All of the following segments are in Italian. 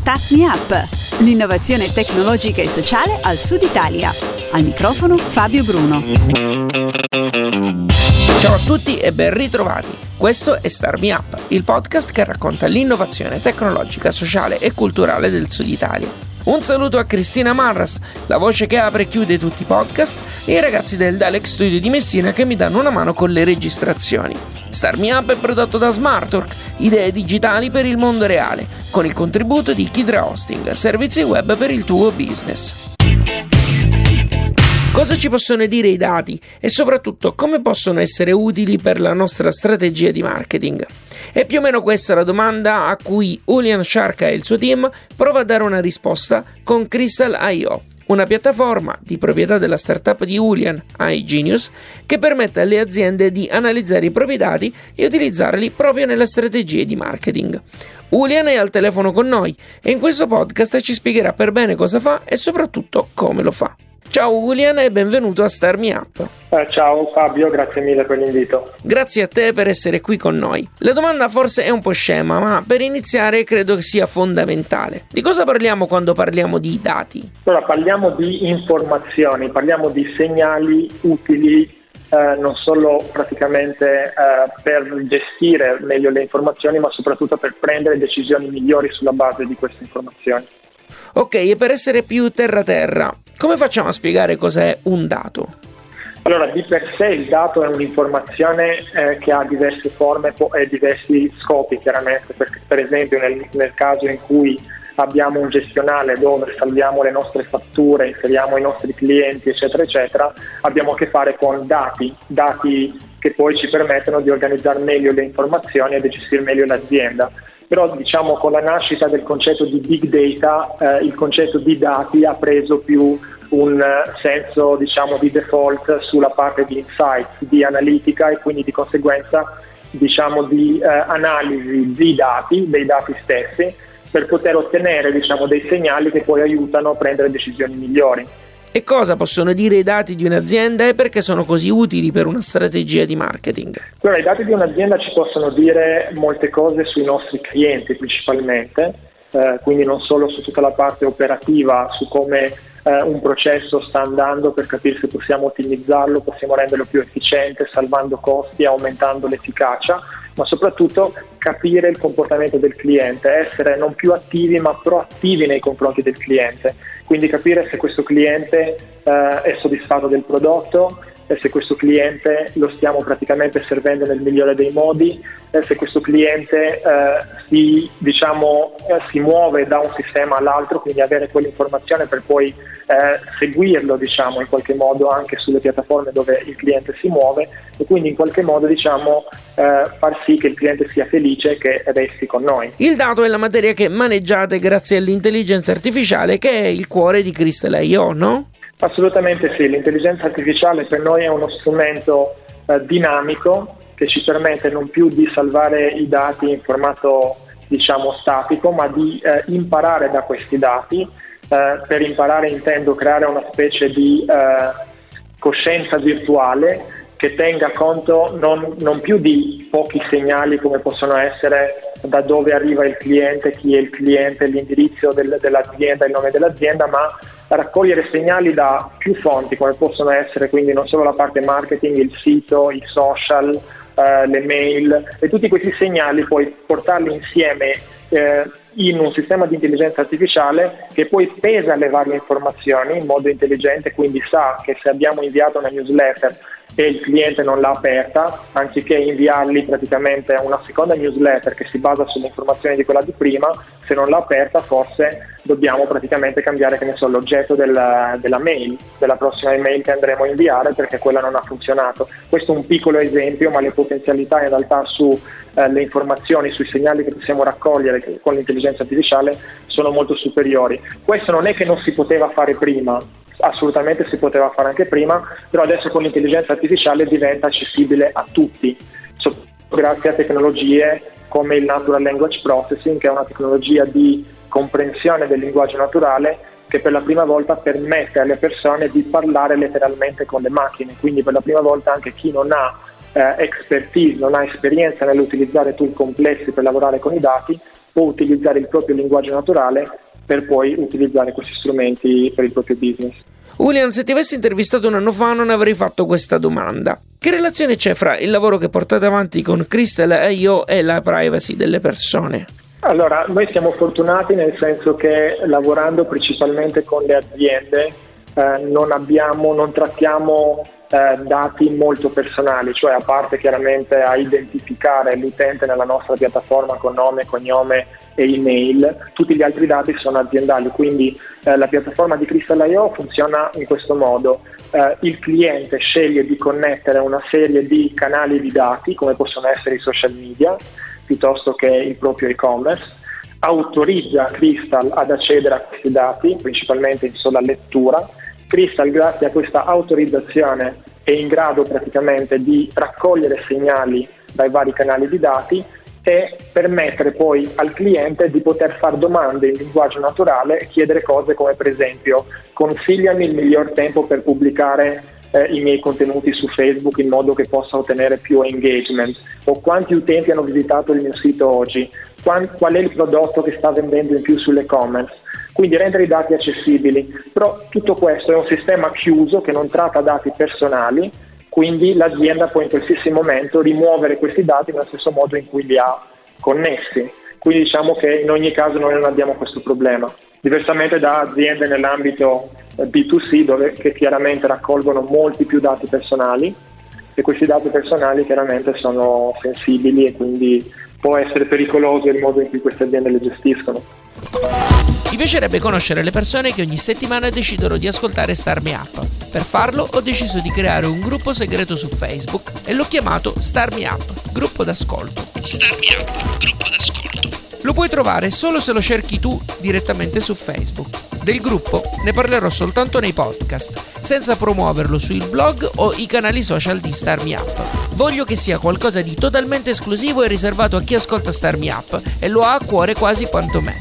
Start Me Up, l'innovazione tecnologica e sociale al Sud Italia. Al microfono Fabio Bruno. Ciao a tutti e ben ritrovati. Questo è Start Me Up, il podcast che racconta l'innovazione tecnologica, sociale e culturale del Sud Italia. Un saluto a Cristina Marras, la voce che apre e chiude tutti i podcast, e ai ragazzi del Dalex Studio di Messina che mi danno una mano con le registrazioni. Start Me Up è prodotto da Smartwork, idee digitali per il mondo reale, con il contributo di Kidra Hosting, servizi web per il tuo business. Cosa ci possono dire i dati e soprattutto come possono essere utili per la nostra strategia di marketing? È più o meno questa la domanda a cui Uljan Sharka e il suo team prova a dare una risposta con Crystal.io, una piattaforma di proprietà della startup di Uljan, iGenius, che permette alle aziende di analizzare i propri dati e utilizzarli proprio nelle strategie di marketing. Uljan è al telefono con noi e in questo podcast ci spiegherà per bene cosa fa e soprattutto come lo fa. Ciao Uljan e benvenuto a Start Me Up. Ciao Fabio, grazie mille per l'invito. Grazie a te per essere qui con noi. La domanda forse è un po' scema, ma per iniziare credo che sia fondamentale. Di cosa parliamo quando parliamo di dati? Allora, parliamo di informazioni, parliamo di segnali utili non solo praticamente per gestire meglio le informazioni, ma soprattutto per prendere decisioni migliori sulla base di queste informazioni. Ok, e per essere più terra-terra, come facciamo a spiegare cos'è un dato? Allora, di per sé il dato è un'informazione che ha diverse forme e diversi scopi, chiaramente. Perché, per esempio, nel caso in cui abbiamo un gestionale dove salviamo le nostre fatture, inseriamo i nostri clienti, eccetera, eccetera, abbiamo a che fare con dati che poi ci permettono di organizzare meglio le informazioni e di gestire meglio l'azienda. Però diciamo con la nascita del concetto di big data il concetto di dati ha preso più un senso di default sulla parte di insights, di analitica e quindi di conseguenza di analisi dei dati stessi per poter ottenere dei segnali che poi aiutano a prendere decisioni migliori. E cosa possono dire i dati di un'azienda e perché sono così utili per una strategia di marketing? Allora, i dati di un'azienda ci possono dire molte cose sui nostri clienti principalmente, quindi non solo su tutta la parte operativa, su come un processo sta andando per capire se possiamo ottimizzarlo, possiamo renderlo più efficiente, salvando costi, aumentando l'efficacia, ma soprattutto capire il comportamento del cliente, essere non più attivi ma proattivi nei confronti del cliente, quindi capire se questo cliente è soddisfatto del prodotto, se questo cliente lo stiamo praticamente servendo nel migliore dei modi, se questo cliente si muove da un sistema all'altro, quindi avere quell'informazione per poi seguirlo in qualche modo anche sulle piattaforme dove il cliente si muove e quindi in qualche modo far sì che il cliente sia felice e che resti con noi. Il dato è la materia che maneggiate grazie all'intelligenza artificiale che è il cuore di Crystal.io, no? Assolutamente sì, l'intelligenza artificiale per noi è uno strumento dinamico che ci permette non più di salvare i dati in formato statico, ma di imparare da questi dati. Per imparare intendo creare una specie di coscienza virtuale che tenga conto non più di pochi segnali come possono essere da dove arriva il cliente, chi è il cliente, l'indirizzo dell'azienda, il nome dell'azienda, ma raccogliere segnali da più fonti come possono essere quindi non solo la parte marketing, il sito, i social, le mail e tutti questi segnali poi portarli insieme in un sistema di intelligenza artificiale che poi pesa le varie informazioni in modo intelligente, quindi sa che se abbiamo inviato una newsletter e il cliente non l'ha aperta, anziché inviargli praticamente una seconda newsletter che si basa sulle informazioni di quella di prima, se non l'ha aperta forse dobbiamo praticamente cambiare l'oggetto della mail, della prossima email che andremo a inviare perché quella non ha funzionato. Questo è un piccolo esempio, ma le potenzialità in realtà sulle informazioni, sui segnali che possiamo raccogliere con l'intelligenza artificiale sono molto superiori. Questo non è che non si poteva fare prima, assolutamente si poteva fare anche prima, però adesso con l'intelligenza artificiale diventa accessibile a tutti, grazie a tecnologie come il Natural Language Processing, che è una tecnologia di comprensione del linguaggio naturale che per la prima volta permette alle persone di parlare letteralmente con le macchine, quindi per la prima volta anche chi non ha expertise, non ha esperienza nell'utilizzare tool complessi per lavorare con i dati, o utilizzare il proprio linguaggio naturale per poi utilizzare questi strumenti per il proprio business. Uljan, se ti avessi intervistato un anno fa non avrei fatto questa domanda. Che relazione c'è fra il lavoro che portate avanti con Crystal.io e la privacy delle persone? Allora, noi siamo fortunati nel senso che lavorando principalmente con le aziende non trattiamo dati molto personali, cioè a parte chiaramente a identificare l'utente nella nostra piattaforma con nome, cognome e email, tutti gli altri dati sono aziendali, quindi la piattaforma di Crystal.io funziona in questo modo: il cliente sceglie di connettere una serie di canali di dati come possono essere i social media piuttosto che il proprio e-commerce, autorizza Crystal ad accedere a questi dati principalmente in sola lettura. Crystal, grazie a questa autorizzazione, è in grado praticamente di raccogliere segnali dai vari canali di dati e permettere poi al cliente di poter fare domande in linguaggio naturale e chiedere cose come per esempio: consigliami il miglior tempo per pubblicare i miei contenuti su Facebook in modo che possa ottenere più engagement, o quanti utenti hanno visitato il mio sito oggi, qual è il prodotto che sta vendendo in più sull'e-commerce. Quindi rendere i dati accessibili, però tutto questo è un sistema chiuso che non tratta dati personali, quindi l'azienda può in qualsiasi momento rimuovere questi dati nello stesso modo in cui li ha connessi. Quindi diciamo che in ogni caso noi non abbiamo questo problema, diversamente da aziende nell'ambito B2C che chiaramente raccolgono molti più dati personali, e questi dati personali chiaramente sono sensibili e quindi può essere pericoloso il modo in cui queste aziende le gestiscono. Ti piacerebbe conoscere le persone che ogni settimana decidono di ascoltare Start Me Up? Per farlo ho deciso di creare un gruppo segreto su Facebook e l'ho chiamato Start Me Up, gruppo d'ascolto. Start Me Up, gruppo d'ascolto. Lo puoi trovare solo se lo cerchi tu direttamente su Facebook. Del gruppo ne parlerò soltanto nei podcast, senza promuoverlo sul blog o i canali social di Start Me Up. Voglio che sia qualcosa di totalmente esclusivo e riservato a chi ascolta Start Me Up e lo ha a cuore quasi quanto me.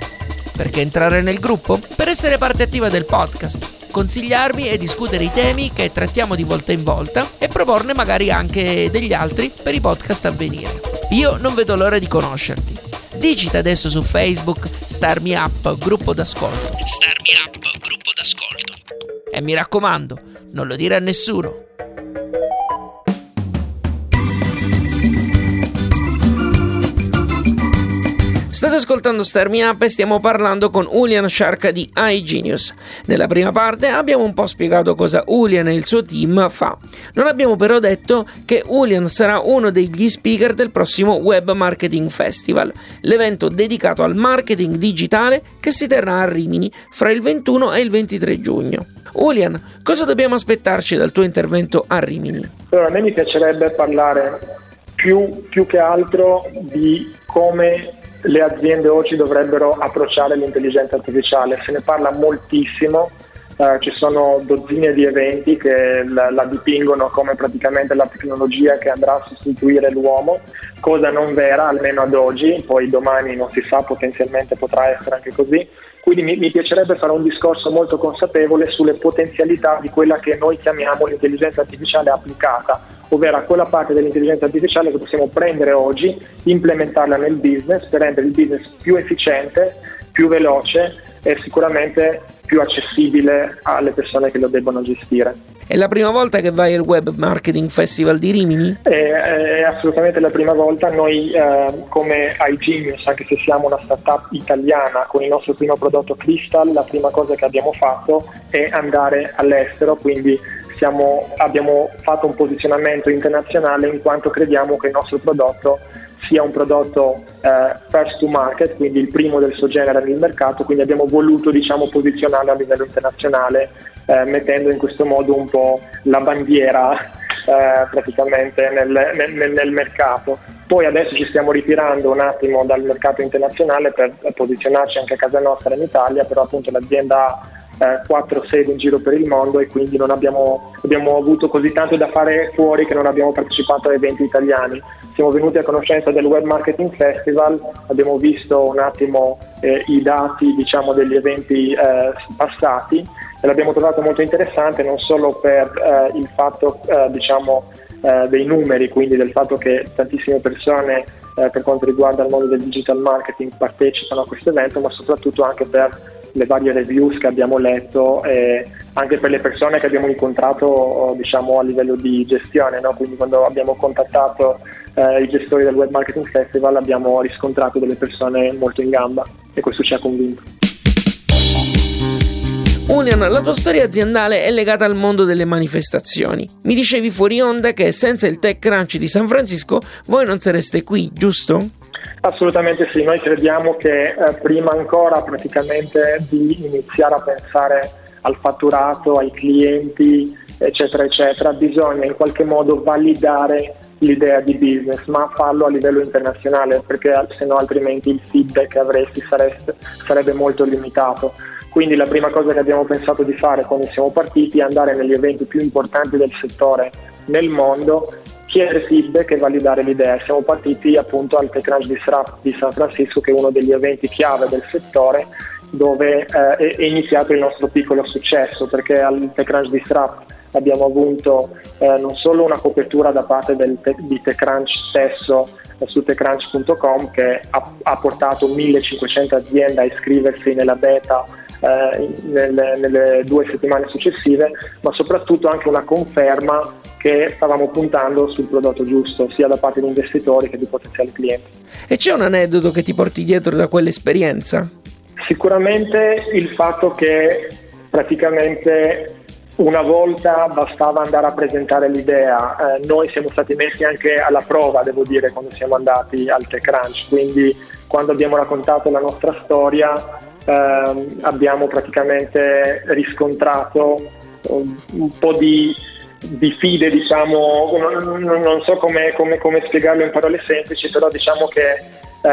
Perché entrare nel gruppo? Per essere parte attiva del podcast, consigliarmi e discutere i temi che trattiamo di volta in volta e proporne magari anche degli altri per i podcast a venire. Io non vedo l'ora di conoscerti. Digita adesso su Facebook Start Me Up, gruppo d'ascolto. Start Me Up, gruppo d'ascolto. E mi raccomando, non lo dire a nessuno. State ascoltando Start Me Up e stiamo parlando con Uljan Sharka di iGenius. Nella prima parte abbiamo un po' spiegato cosa Uljan e il suo team fa. Non abbiamo però detto che Uljan sarà uno degli speaker del prossimo Web Marketing Festival, l'evento dedicato al marketing digitale che si terrà a Rimini fra il 21 e il 23 giugno. Uljan, cosa dobbiamo aspettarci dal tuo intervento a Rimini? Allora, a me mi piacerebbe parlare più che altro di come le aziende oggi dovrebbero approcciare l'intelligenza artificiale. Se ne parla moltissimo, ci sono dozzine di eventi che la dipingono come praticamente la tecnologia che andrà a sostituire l'uomo, cosa non vera almeno ad oggi, poi domani non si sa, potenzialmente potrà essere anche così. Quindi mi piacerebbe fare un discorso molto consapevole sulle potenzialità di quella che noi chiamiamo l'intelligenza artificiale applicata, ovvero quella parte dell'intelligenza artificiale che possiamo prendere oggi, implementarla nel business per rendere il business più efficiente, più veloce e sicuramente più accessibile alle persone che lo debbono gestire. È la prima volta che vai al Web Marketing Festival di Rimini? È assolutamente la prima volta. Noi come iGenius, anche se siamo una startup italiana, con il nostro primo prodotto Crystal, la prima cosa che abbiamo fatto è andare all'estero, quindi abbiamo fatto un posizionamento internazionale in quanto crediamo che il nostro prodotto sia un prodotto first to market, quindi il primo del suo genere nel mercato, quindi abbiamo voluto posizionarlo a livello internazionale, mettendo in questo modo un po' la bandiera praticamente nel mercato. Poi adesso ci stiamo ritirando un attimo dal mercato internazionale per posizionarci anche a casa nostra in Italia, però appunto l'azienda ha 4 sedi in giro per il mondo e quindi non abbiamo avuto così tanto da fare fuori che non abbiamo partecipato a eventi italiani. Siamo venuti a conoscenza del Web Marketing Festival, abbiamo visto un attimo i dati degli eventi passati e l'abbiamo trovato molto interessante, non solo per il fatto dei numeri, quindi del fatto che tantissime persone per quanto riguarda il mondo del digital marketing partecipano a questo evento, ma soprattutto anche per le varie reviews che abbiamo letto e anche per le persone che abbiamo incontrato, diciamo, a livello di gestione, no? Quindi quando abbiamo contattato i gestori del Web Marketing Festival abbiamo riscontrato delle persone molto in gamba e questo ci ha convinto. Uljan, la tua storia aziendale è legata al mondo delle manifestazioni. Mi dicevi fuori onda che senza il TechCrunch di San Francisco voi non sareste qui, giusto? Assolutamente sì, noi crediamo che prima ancora praticamente di iniziare a pensare al fatturato, ai clienti, eccetera, eccetera, bisogna in qualche modo validare l'idea di business, ma farlo a livello internazionale, perché se no altrimenti il feedback che avresti sarebbe molto limitato. Quindi la prima cosa che abbiamo pensato di fare quando siamo partiti è andare negli eventi più importanti del settore nel mondo, chiedere feedback e validare l'idea. Siamo partiti appunto al TechCrunch Disrupt di San Francisco, che è uno degli eventi chiave del settore, dove è iniziato il nostro piccolo successo, perché al TechCrunch Disrupt abbiamo avuto non solo una copertura da parte di TechCrunch stesso su TechCrunch.com, che ha portato 1500 aziende a iscriversi nella beta nelle 2 settimane successive, ma soprattutto anche una conferma che stavamo puntando sul prodotto giusto, sia da parte di investitori che di potenziali clienti. E c'è un aneddoto che ti porti dietro da quell'esperienza? Sicuramente il fatto che praticamente una volta bastava andare a presentare l'idea, noi siamo stati messi anche alla prova, devo dire, quando siamo andati al TechCrunch, quindi quando abbiamo raccontato la nostra storia abbiamo praticamente riscontrato un po' di fide, diciamo, non so come spiegarlo in parole semplici, però diciamo che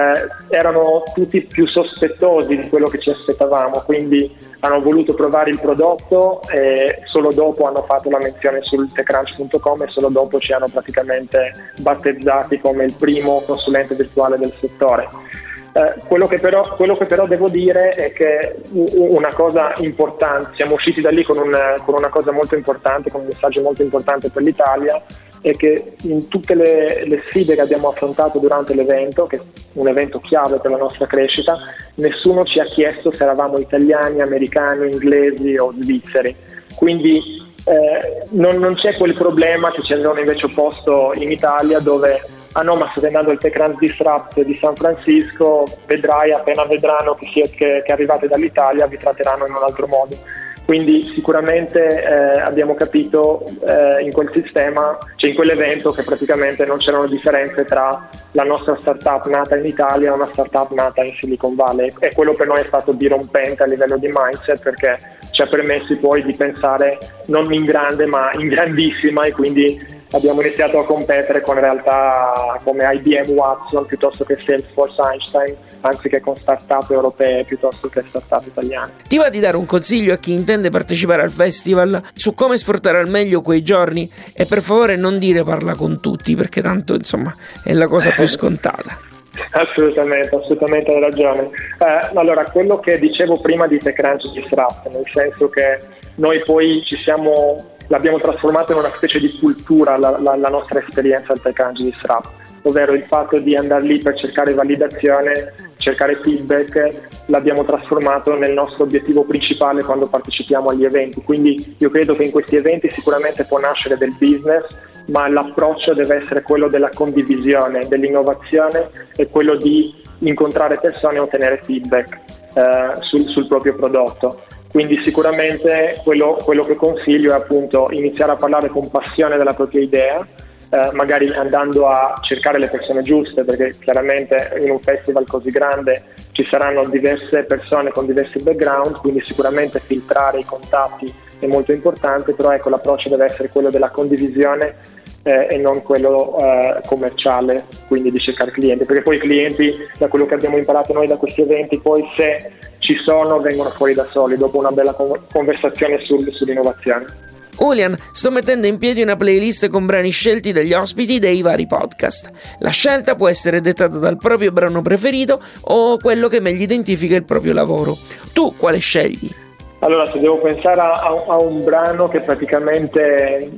erano tutti più sospettosi di quello che ci aspettavamo, quindi hanno voluto provare il prodotto e solo dopo hanno fatto la menzione sul TechCrunch.com e solo dopo ci hanno praticamente battezzati come il primo consulente virtuale del settore. Quello che però devo dire è che una cosa importante, siamo usciti da lì con una cosa molto importante, con un messaggio molto importante per l'Italia, è che in tutte le sfide che abbiamo affrontato durante l'evento, che è un evento chiave per la nostra crescita, nessuno ci ha chiesto se eravamo italiani, americani, inglesi o svizzeri. Quindi non c'è quel problema che ci avevano invece posto in Italia, dove ah no, ma state andando al TechCrunch Disrupt di San Francisco, vedrai, appena vedranno che arrivate dall'Italia vi tratteranno in un altro modo. Quindi sicuramente abbiamo capito in quel sistema, cioè in quell'evento, che praticamente non c'erano differenze tra la nostra startup nata in Italia e una startup nata in Silicon Valley, e quello per noi è stato dirompente a livello di mindset, perché ci ha permesso poi di pensare non in grande ma in grandissima, e quindi abbiamo iniziato a competere con realtà come IBM Watson piuttosto che Salesforce Einstein, anziché con startup europee piuttosto che startup italiane. Ti va di dare un consiglio a chi intende partecipare al festival su come sfruttare al meglio quei giorni? E per favore non dire parla con tutti, perché tanto insomma è la cosa più scontata. Assolutamente hai ragione. Allora, quello che dicevo prima di TechCrunch Disrupt, nel senso che noi poi l'abbiamo trasformata in una specie di cultura la nostra esperienza al TechCrunch Disrupt, ovvero il fatto di andare lì per cercare validazione, cercare feedback, l'abbiamo trasformato nel nostro obiettivo principale quando partecipiamo agli eventi. Quindi io credo che in questi eventi sicuramente può nascere del business, ma l'approccio deve essere quello della condivisione, dell'innovazione e quello di incontrare persone e ottenere feedback sul proprio prodotto. Quindi sicuramente quello che consiglio è appunto iniziare a parlare con passione della propria idea, magari andando a cercare le persone giuste, perché chiaramente in un festival così grande ci saranno diverse persone con diversi background, quindi sicuramente filtrare i contatti è molto importante, però ecco, l'approccio deve essere quello della condivisione e non quello commerciale, quindi di cercare clienti, perché poi i clienti, da quello che abbiamo imparato noi da questi eventi, poi se ci sono vengono fuori da soli dopo una bella conversazione sull'innovazione. Uljan, sto mettendo in piedi una playlist con brani scelti dagli ospiti dei vari podcast. La scelta può essere dettata dal proprio brano preferito o quello che meglio identifica il proprio lavoro. Tu quale scegli? Allora, se devo pensare a un brano che praticamente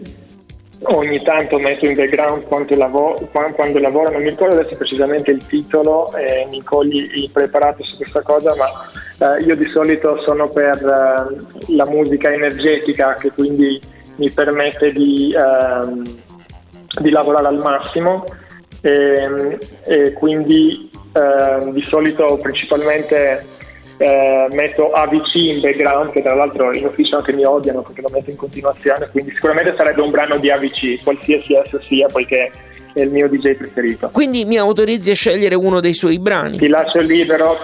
ogni tanto metto in background quando lavoro, non mi ricordo adesso precisamente il titolo, mi cogli impreparato su questa cosa, ma io di solito sono per la musica energetica, che quindi mi permette di lavorare al massimo, e quindi di solito principalmente metto Avicii in background, che tra l'altro in ufficio anche mi odiano perché lo metto in continuazione, quindi sicuramente sarebbe un brano di Avicii, qualsiasi esso sia, poiché è il mio DJ preferito. Quindi mi autorizzi a scegliere uno dei suoi brani? Ti lascio libero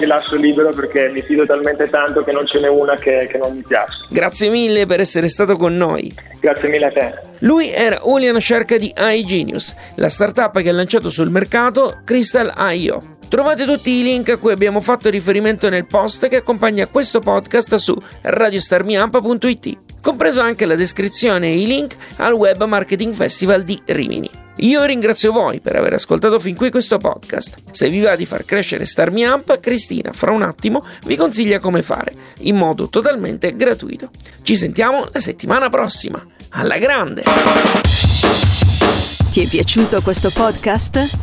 perché mi fido talmente tanto che non ce n'è una che non mi piace. Grazie mille per essere stato con noi. Grazie mille a te. Lui era Uljan Sharka di iGenius, la startup che ha lanciato sul mercato Crystal.io. Trovate tutti i link a cui abbiamo fatto riferimento nel post che accompagna questo podcast su radiostarmiampa.it, compreso anche la descrizione e i link al Web Marketing Festival di Rimini. Io ringrazio voi per aver ascoltato fin qui questo podcast. Se vi va di far crescere Start Me Up, Cristina fra un attimo vi consiglia come fare, in modo totalmente gratuito. Ci sentiamo la settimana prossima. Alla grande! Ti è piaciuto questo podcast?